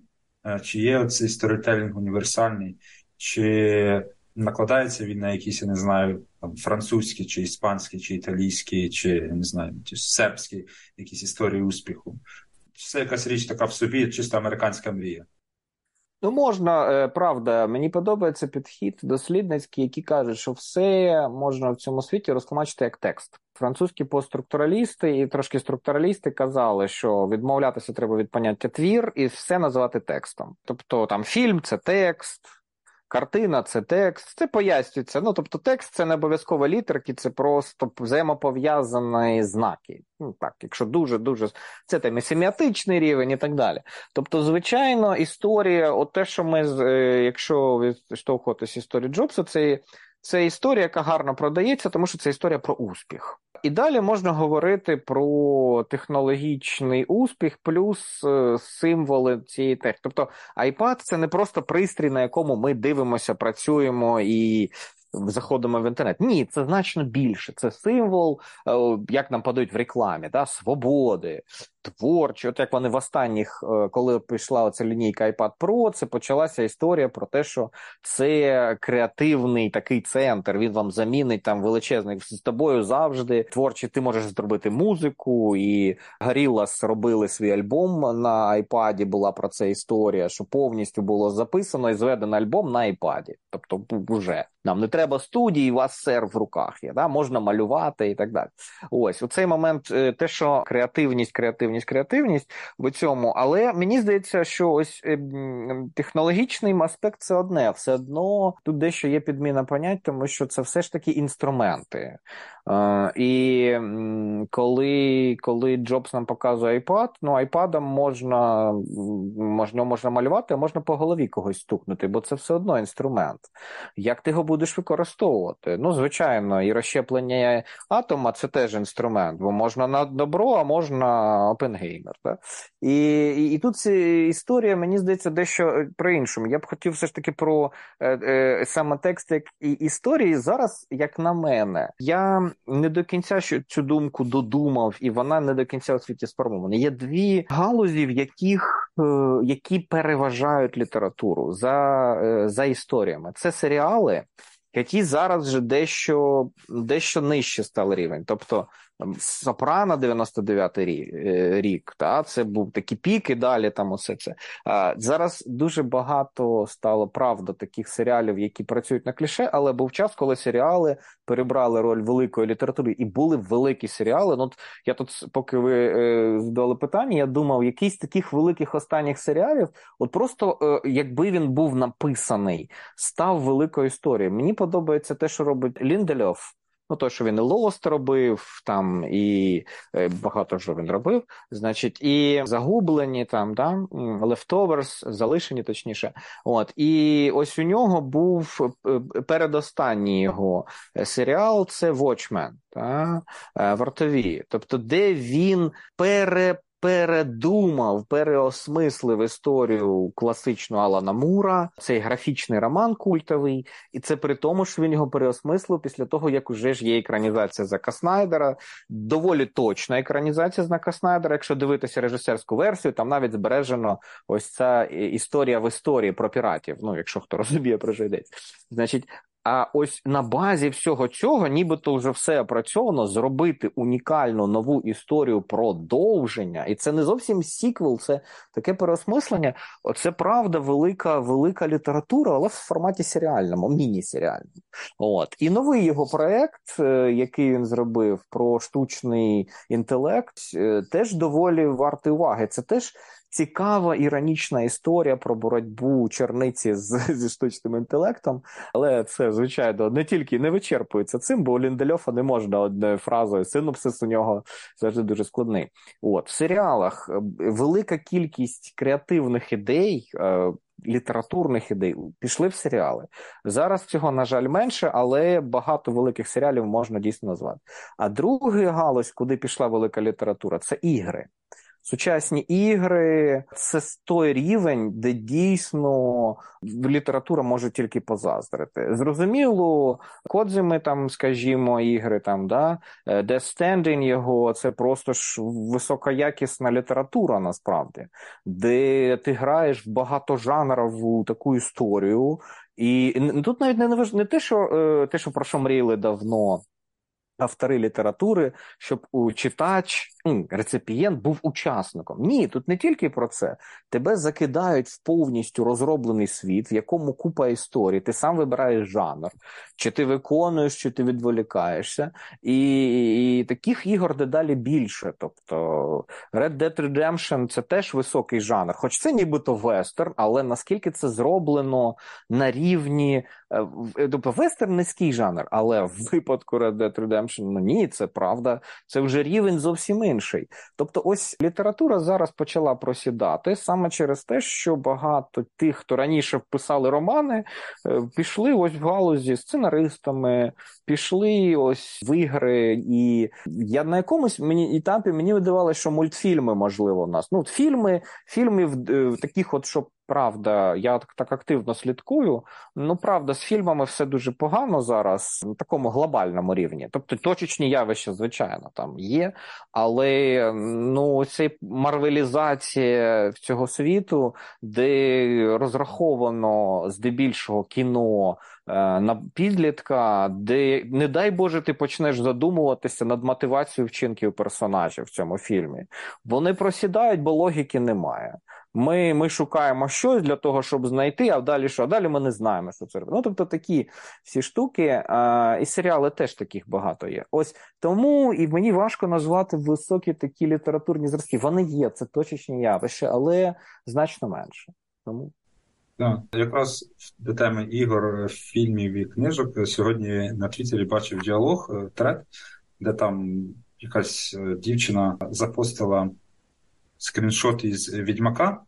Чи є оцей сторітелінг універсальний? Чи накладається він на якісь, я не знаю, там, французькі, чи іспанські, чи італійські, чи, я не знаю, сербські якісь історії успіху? Чи це якась річ така в собі, чисто американська мрія? Ну, можна, правда, мені подобається підхід дослідницький, який каже, що все можна в цьому світі розтлумачити як текст. Французькі постструктуралісти і трошки структуралісти казали, що відмовлятися треба від поняття твір і все називати текстом. Тобто там фільм – це текст, картина – це текст, це пояснюється. Ну, тобто текст – це не обов'язково літерки, це просто взаємопов'язані знаки. Ну, так, якщо дуже-дуже... Це там і семіотичний рівень і так далі. Тобто, звичайно, історія, от те, що ми, якщо відштовхуватися історії Джобса, це історія, яка гарно продається, тому що це історія про успіх. І далі можна говорити про технологічний успіх плюс символи цієї техніки. Тобто iPad – це не просто пристрій, на якому ми дивимося, працюємо і заходимо в інтернет. Ні, це значно більше. Це символ, як нам подають в рекламі, да? Свободи, творчі. От як вони в останніх, коли пішла оця лінійка iPad Pro, це почалася історія про те, що це креативний такий центр, він вам замінить там величезний, з тобою завжди творчі, ти можеш зробити музику, і Gorillaz робили свій альбом на iPad, була про це історія, що повністю було записано і зведено альбом на iPad. Тобто вже. Нам не треба студії, у вас серв в руках є, да? Можна малювати і так далі. Ось, у цей момент те, що креативність в цьому, але мені здається, що ось технологічний аспект – це одне, все одно тут дещо є підміна понять, тому що це все ж таки інструменти. І коли Джобс нам показує iPad, айпадом можна малювати, а можна по голові когось стукнути, бо це все одно інструмент. Як ти його будеш використовувати? Ну, звичайно, і розщеплення атома – це теж інструмент, бо можна на добро, а можна Опенгеймер. Да? І тут ця історія, мені здається, дещо по-іншому. Я б хотів все ж таки про саме текст і історії. Зараз, як на мене, я не до кінця цю думку додумав, і вона не до кінця у світі сформована. Є дві галузі, в які переважають літературу за історіями. Це серіали, які зараз вже дещо нижче стали рівень. Тобто «Сопрано» 99-й рік, та, це був такі піки, далі там усе це. Зараз дуже багато стало, правда, таких серіалів, які працюють на кліше, але був час, коли серіали перебрали роль великої літератури, і були великі серіали. Ну, я тут, поки ви задали питання, я думав, якийсь таких великих останніх серіалів, от просто якби він був написаний, став великою історією. Мені подобається те, що робить Ліндельоф. Ну, то, що він і «Лост» робив, там, і багато що він робив, значить, і «Загублені», там, да, «Leftovers», «Залишені», точніше. От, і ось у нього був передостанній його серіал, це «Watchmen», та, «Вартові». Тобто, де він передумав, переосмислив історію класичну Алана Мура, цей графічний роман культовий, і це при тому, що він його переосмислив після того, як уже ж є екранізація Зака Снайдера, доволі точна екранізація Зака Снайдера, якщо дивитися режисерську версію, там навіть збережено ось ця історія в історії про піратів, ну, якщо хто розуміє, про що йдеться. Значить, а ось на базі всього цього, нібито вже все опрацьовано, зробити унікальну нову історію продовження. І це не зовсім сіквел, це таке переосмислення. Оце, правда, велика література, але в форматі серіальному, міні-серіальному. От. І новий його проект, який він зробив, про штучний інтелект, теж доволі вартий уваги. Це теж цікава іронічна історія про боротьбу черниці зі штучним інтелектом, але це, звичайно, не тільки не вичерпується цим, бо у Ліндельофа не можна одною фразою, синопсис у нього завжди дуже складний. От, в серіалах велика кількість креативних ідей, літературних ідей пішли в серіали. Зараз цього, на жаль, менше, але багато великих серіалів можна дійсно назвати. А друга галузь, куди пішла велика література, це ігри. Сучасні ігри – це той рівень, де дійсно література може тільки позаздрити. Зрозуміло, Кодзіми там, скажімо, ігри там, да, Death Stranding його – це просто ж високоякісна література насправді, де ти граєш в багатожанрову таку історію. І тут навіть не те, що про що мріяли давно автори літератури, щоб читач, реципієнт був учасником. Ні, тут не тільки про це. Тебе закидають в повністю розроблений світ, в якому купа історій. Ти сам вибираєш жанр. Чи ти виконуєш, чи ти відволікаєшся. І таких ігор дедалі більше. Тобто Red Dead Redemption – це теж високий жанр. Хоч це нібито вестерн, але наскільки це зроблено на рівні... Тобто вестерн – низький жанр, але в випадку Red Dead Redemption, ну ні, це правда. Це вже рівень зовсім інший. Тобто ось література зараз почала просідати саме через те, що багато тих, хто раніше писали романи, пішли ось в галузі сценаристами, пішли ось в ігри. І я на якомусь етапі мені видавалося, що мультфільми, можливо, у нас. Ну, фільми в таких от, щоб правда, я так активно слідкую, ну, правда, з фільмами все дуже погано зараз на такому глобальному рівні. Тобто точечні явища, звичайно, там є, але, ну, ця марвелізація цього світу, де розраховано здебільшого кіно на підлітка, де, не дай Боже, ти почнеш задумуватися над мотивацією вчинків персонажів в цьому фільмі. Вони просідають, бо логіки немає. Ми шукаємо щось для того, щоб знайти, а далі що? А далі ми не знаємо, що це робить. Ну, тобто такі всі штуки, і серіали теж таких багато є. Ось тому і мені важко назвати високі такі літературні зразки. Вони є, це точечні явища, але значно менше. Тому... Ну, якраз до теми ігор, фільмів і книжок сьогодні на Твіттері бачив діалог, тред, де там якась дівчина запостила скріншот із «Відьмака»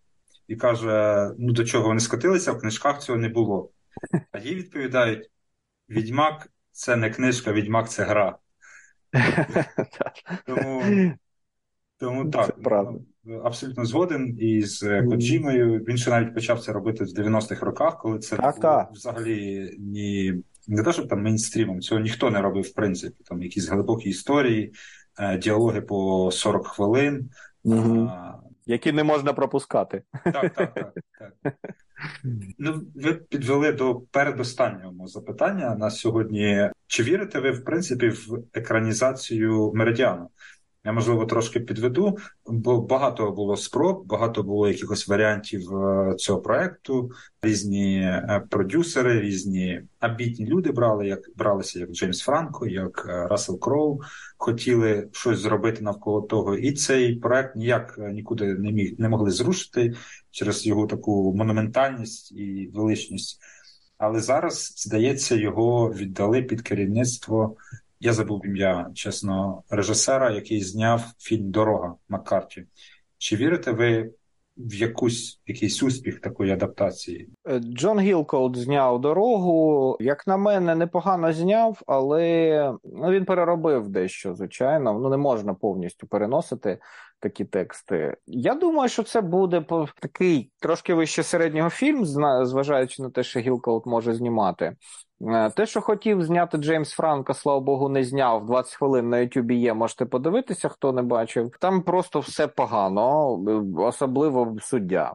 і каже, ну до чого вони скотилися, в книжках цього не було. А їй відповідають, «Відьмак – це не книжка, Відьмак – це гра». Тому так, абсолютно згоден із Коджімою. Він ще навіть почав це робити в 90-х роках, коли це було взагалі не те, щоб там мейнстрімом, цього ніхто не робив в принципі. Там якісь глибокі історії, діалоги по 40 хвилин. Угу. Які не можна пропускати. Так. Ну, ви підвели до передостаннього запитання на сьогодні. Чи вірите ви, в принципі, в екранізацію «Меридіану»? Я, можливо, трошки підведу, бо багато було спроб, багато було якихось варіантів цього проекту. Різні продюсери, різні амбітні люди бралися, як Джеймс Франко, як Рассел Кроу, хотіли щось зробити навколо того. І цей проект ніяк нікуди не могли зрушити через його таку монументальність і величність. Але зараз, здається, його віддали під керівництво... Я забув ім'я, чесно, режисера, який зняв фільм «Дорога» Маккарті. Чи вірите ви в якийсь успіх такої адаптації? Джон Гіллкоут зняв «Дорогу». Як на мене, непогано зняв, але він переробив дещо, звичайно. Ну, не можна повністю переносити. такі тексти. Я думаю, що це буде такий трошки вище середнього фільм, зважаючи на те, що Гіллкоут може знімати. Те, що хотів зняти Джеймс Франко, слава Богу, не зняв. 20 хвилин на Ютубі є, можете подивитися, хто не бачив. Там просто все погано, особливо суддя.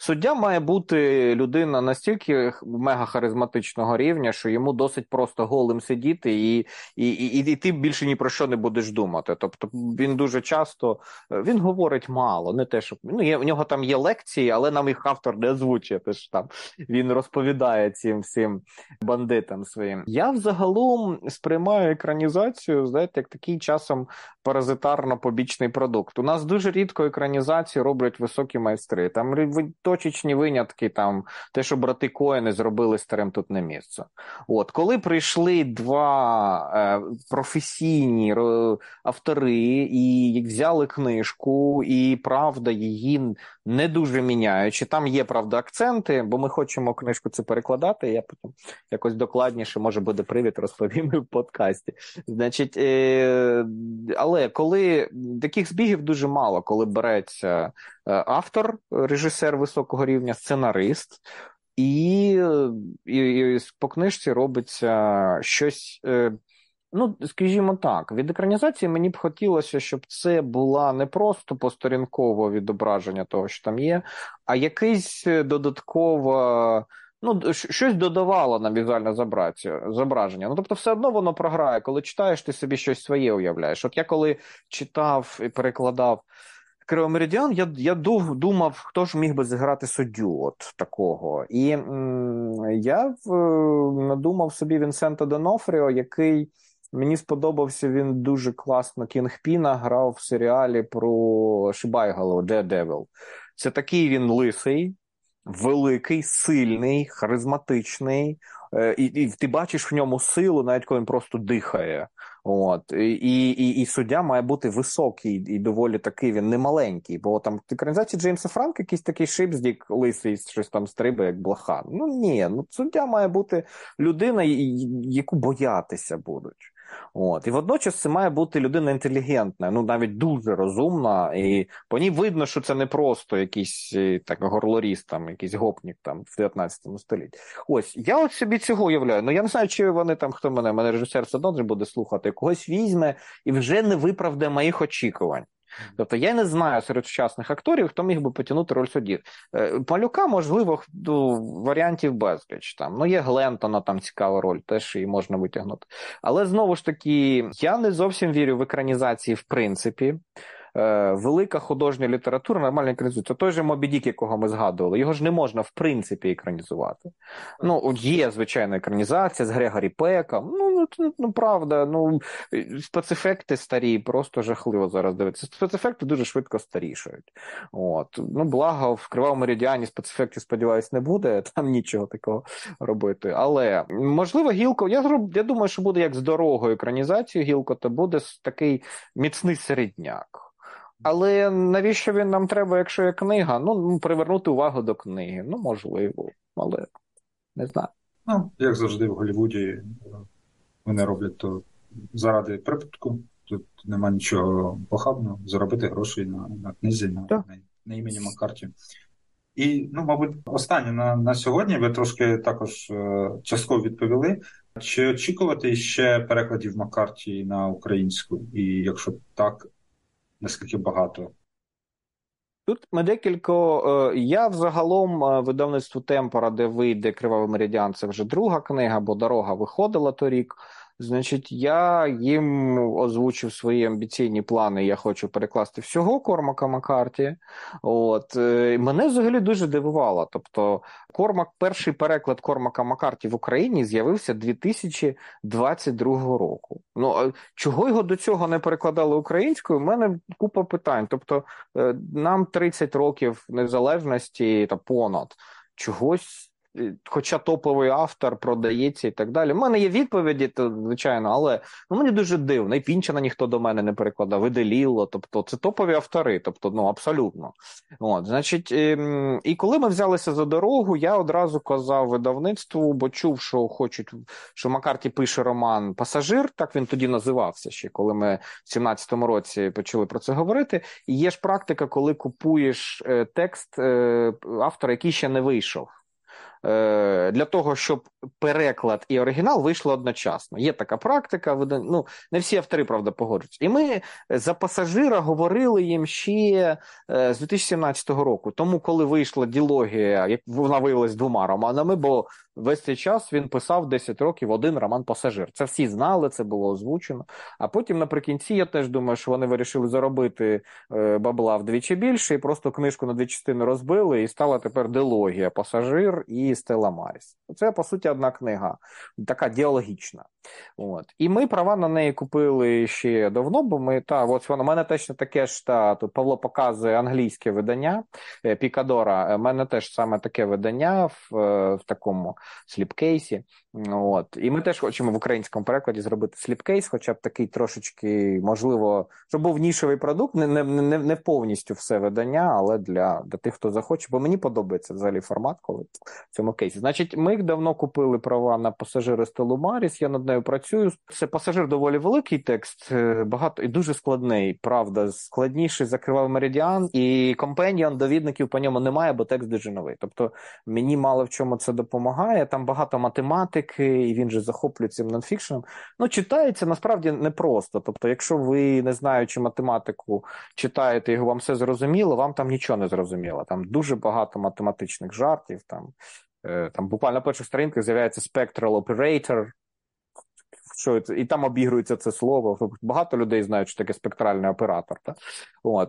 Суддя має бути людина настільки мегахаризматичного рівня, що йому досить просто голим сидіти і ти більше ні про що не будеш думати. Тобто він дуже часто, він говорить мало, не те, що... в нього там є лекції, але нам їх автор не озвучує. Тож там він розповідає цим всім бандитам своїм. Я взагалом сприймаю екранізацію, знаєте, як такий часом паразитарно-побічний продукт. У нас дуже рідко екранізації роблять високі майстри. Там точечні винятки, там те, що брати Коени зробили «Старим тут не місце». От, коли прийшли два професійні автори і взяли книжку, і правда її не дуже міняючи. Там є, правда, акценти, бо ми хочемо книжку це перекладати, я потім якось докладніше, може буде привід, розповім в подкасті. Значить, але коли таких збігів дуже мало, коли береться автор, режисер високого рівня, сценарист, і по книжці робиться щось, скажімо так, від екранізації мені б хотілося, щоб це була не просто посторінкове відображення того, що там є, а якийсь додатково... щось додавало нам візуальне зображення. Тобто все одно воно програє. Коли читаєш, ти собі щось своє уявляєш. От я коли читав і перекладав «Кривавий меридіан», я думав, хто ж міг би зіграти суддю от такого. І я надумав собі Вінсента Донофріо, який... Мені сподобався, він дуже класно Кінгпіна грав в серіалі про Шибайгалу «Daredevil». Це такий він лисий, великий, сильний, харизматичний, і ти бачиш в ньому силу, навіть коли він просто дихає. От. І суддя має бути високий і доволі такий, він не маленький, бо там в екранізації Джеймса Франка якийсь такий шипздік лисий, щось там стрибає, як блоха. Суддя має бути людина, яку боятися будуть. От. І водночас це має бути людина інтелігентна, навіть дуже розумна, і по ній видно, що це не просто якийсь так, горлоріст, там, якийсь гопнік там, в 19 столітті. Ось, я от собі цього уявляю, я не знаю, чи вони там, хто мене режисер все одно буде слухати, когось візьме і вже не виправдає моїх очікувань. Тобто я не знаю серед сучасних акторів, хто міг би потягнути роль судді. Малюка, можливо, варіантів безліч. Є Глентона, там цікава роль, теж її можна витягнути. Але, знову ж таки, я не зовсім вірю в екранізації в принципі. Велика художня література нормально екранізується. Той же Мобі Дік, якого ми згадували, його ж не можна, в принципі, екранізувати. Є, звичайно, екранізація з Грегорі Пека. Правда, спецефекти старі, просто жахливо зараз дивитися. Спецефекти дуже швидко старішають. От. Благо, в «Кривавому меридіані» спецефектів, сподіваюся, не буде, там нічого такого робити. Але, можливо, Гілко, я думаю, що буде як з «Дорогою» екранізацію Гілко, то буде такий міцний середняк. Але навіщо він нам треба, якщо є книга? Привернути увагу до книги. Можливо, але не знаю. Як завжди в Голлівуді, вони роблять то заради прибутку. Тут нема нічого похабного. Заробити гроші на книзі, на імені Маккарті. І, мабуть, останнє на сьогодні ви трошки також частково відповіли. Чи очікувати ще перекладів Маккарті на українську? І якщо так, наскільки багато? Тут ми декілько... Я взагалом видавництву Темпора, де вийде «Кривавий меридіан», це вже друга книга, бо «Дорога» виходила торік. Значить, я їм озвучив свої амбіційні плани, я хочу перекласти всього Кормака Маккарті. От. Мене взагалі дуже дивувало. Тобто, перший переклад Кормака Маккарті в Україні з'явився 2022 року. Чого його до цього не перекладали українською, в мене купа питань. Тобто, нам 30 років незалежності та понад. Чогось хоча топовий автор продається і так далі. У мене є відповіді, звичайно, але мені дуже дивно. І Пінчона ніхто до мене не перекладав, і Делілло, тобто це топові автори, тобто, абсолютно. Значить, і коли ми взялися за дорогу, я одразу казав видавництву, бо чув, що хочуть, що Маккарті пише роман «Пасажир», так він тоді називався ще, коли ми в 17-му році почали про це говорити. І є ж практика, коли купуєш текст автора, який ще не вийшов, для того, щоб переклад і оригінал вийшли одночасно. Є така практика, не всі автори, правда, погоджуються. І ми за «Пасажира» говорили їм ще з 2017 року. Тому, коли вийшла дилогія, вона виявилась двома романами, бо весь цей час він писав 10 років один роман «Пасажир». Це всі знали, це було озвучено. А потім наприкінці, я теж думаю, що вони вирішили заробити бабла вдвічі більше і просто книжку на дві частини розбили, і стала тепер дилогія «Пасажир» і «Стела Маріс». Це, по суті, одна книга, така діалогічна. І ми права на неї купили ще давно, бо ми, у мене точно таке ж, тут Павло показує англійське видання «Пікадора», у мене теж саме таке видання в такому сліпкейсі. І ми теж хочемо в українському перекладі зробити сліпкейс, хоча б такий трошечки, можливо, щоб був нішовий продукт, не повністю все видання, але для тих, хто захоче, бо мені подобається взагалі формат, коли в цьому кейсі. Значить, ми давно купили права на «Пасажири» Стелу Маріс, я над нею працюю. Це «Пасажир» доволі великий текст, багато і дуже складний, правда, складніший за «Кривавий меридіан», і компеніон довідників по ньому немає, бо текст дуже новий. Тобто мені мало в чому це допомагає, там багато математики, і він же захоплюється нонфікшеном. Читається насправді непросто, тобто якщо ви, не знаючи математику, читаєте його, вам все зрозуміло, вам там нічого не зрозуміло, там дуже багато математичних жартів, там буквально на перших сторінках з'являється «spectral operator», і там обігрується це слово. Багато людей знають, що таке спектральний оператор.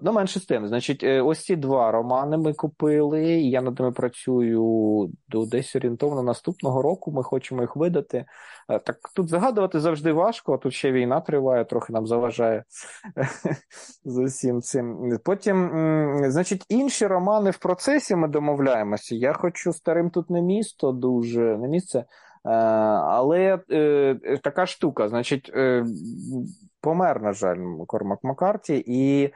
Менше з тим. Значить, ось ці два романи ми купили, і я над ними працюю десь орієнтовно наступного року, ми хочемо їх видати. Так тут загадувати завжди важко, тут ще війна триває, трохи нам заважає за всім цим. Потім, значить, інші романи в процесі ми домовляємося. Я хочу «Старим тут не місце» дуже, не місце. Але така штука, значить, помер, на жаль, Кормак Маккарті, і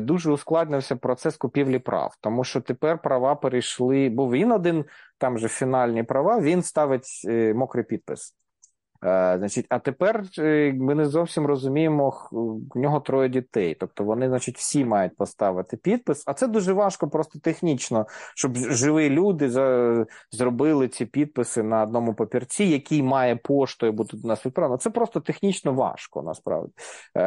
дуже ускладнився процес купівлі прав, тому що тепер права перейшли, бо він один, там же фінальні права, він ставить мокрий підпис. Значить, а тепер ми не зовсім розуміємо, у нього 3 дітей, тобто вони, значить, всі мають поставити підпис, а це дуже важко просто технічно, щоб живі люди зробили ці підписи на одному папірці, який має поштою бути до нас відправлено. Це просто технічно важко, насправді.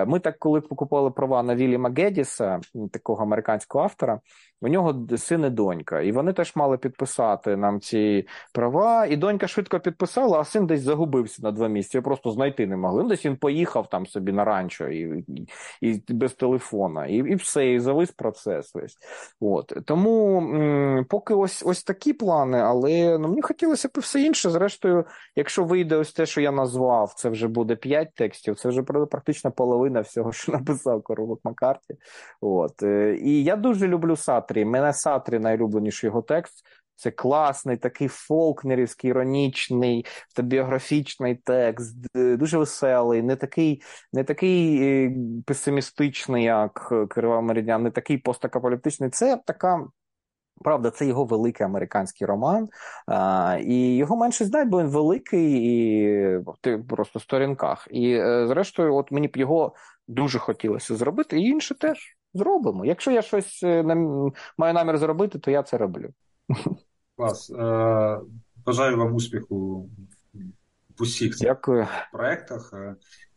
Ми так, коли покупали права на Вільяма Геддіса, такого американського автора, у нього син і донька, і вони теж мали підписати нам ці права, і донька швидко підписала, а син десь загубився на 2 місяці, його просто знайти не могли. Десь він поїхав там собі на ранчо і без телефона, і все, і завис процес весь. Тому поки ось такі плани, але мені хотілося б все інше. Зрештою, якщо вийде ось те, що я назвав, це вже буде 5 текстів, це вже практично половина всього, що написав Кормак Маккарті. І я дуже люблю Сатрі. Мене Сатрі найулюбленіший його текст. Це класний, такий фолкнерівський, іронічний, автобіографічний текст, дуже веселий, не такий песимістичний, як «Кривавий меридіан», не такий постапокаліптичний. Це така, правда, це його великий американський роман, і його менше знають, бо він великий і просто в сторінках. І зрештою, мені б його дуже хотілося зробити, і інше теж зробимо. Якщо я щось маю намір зробити, то я це роблю. Клас. Бажаю вам успіху в усіх цих проєктах.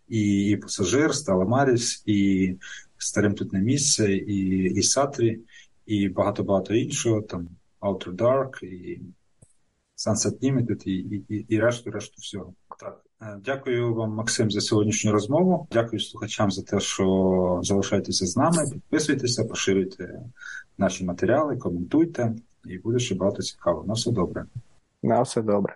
І «Пасажир», «Стела Маріс», і «Старим тут не місце», і «Сатрі», і багато-багато іншого, там «Outer Dark», і «Sunset Limited», і решту всього. Так. Дякую вам, Максим, за сьогоднішню розмову. Дякую слухачам за те, що залишаєтеся з нами. Підписуйтеся, поширюйте наші матеріали, коментуйте. І буде ще багато цікаво. На все добре.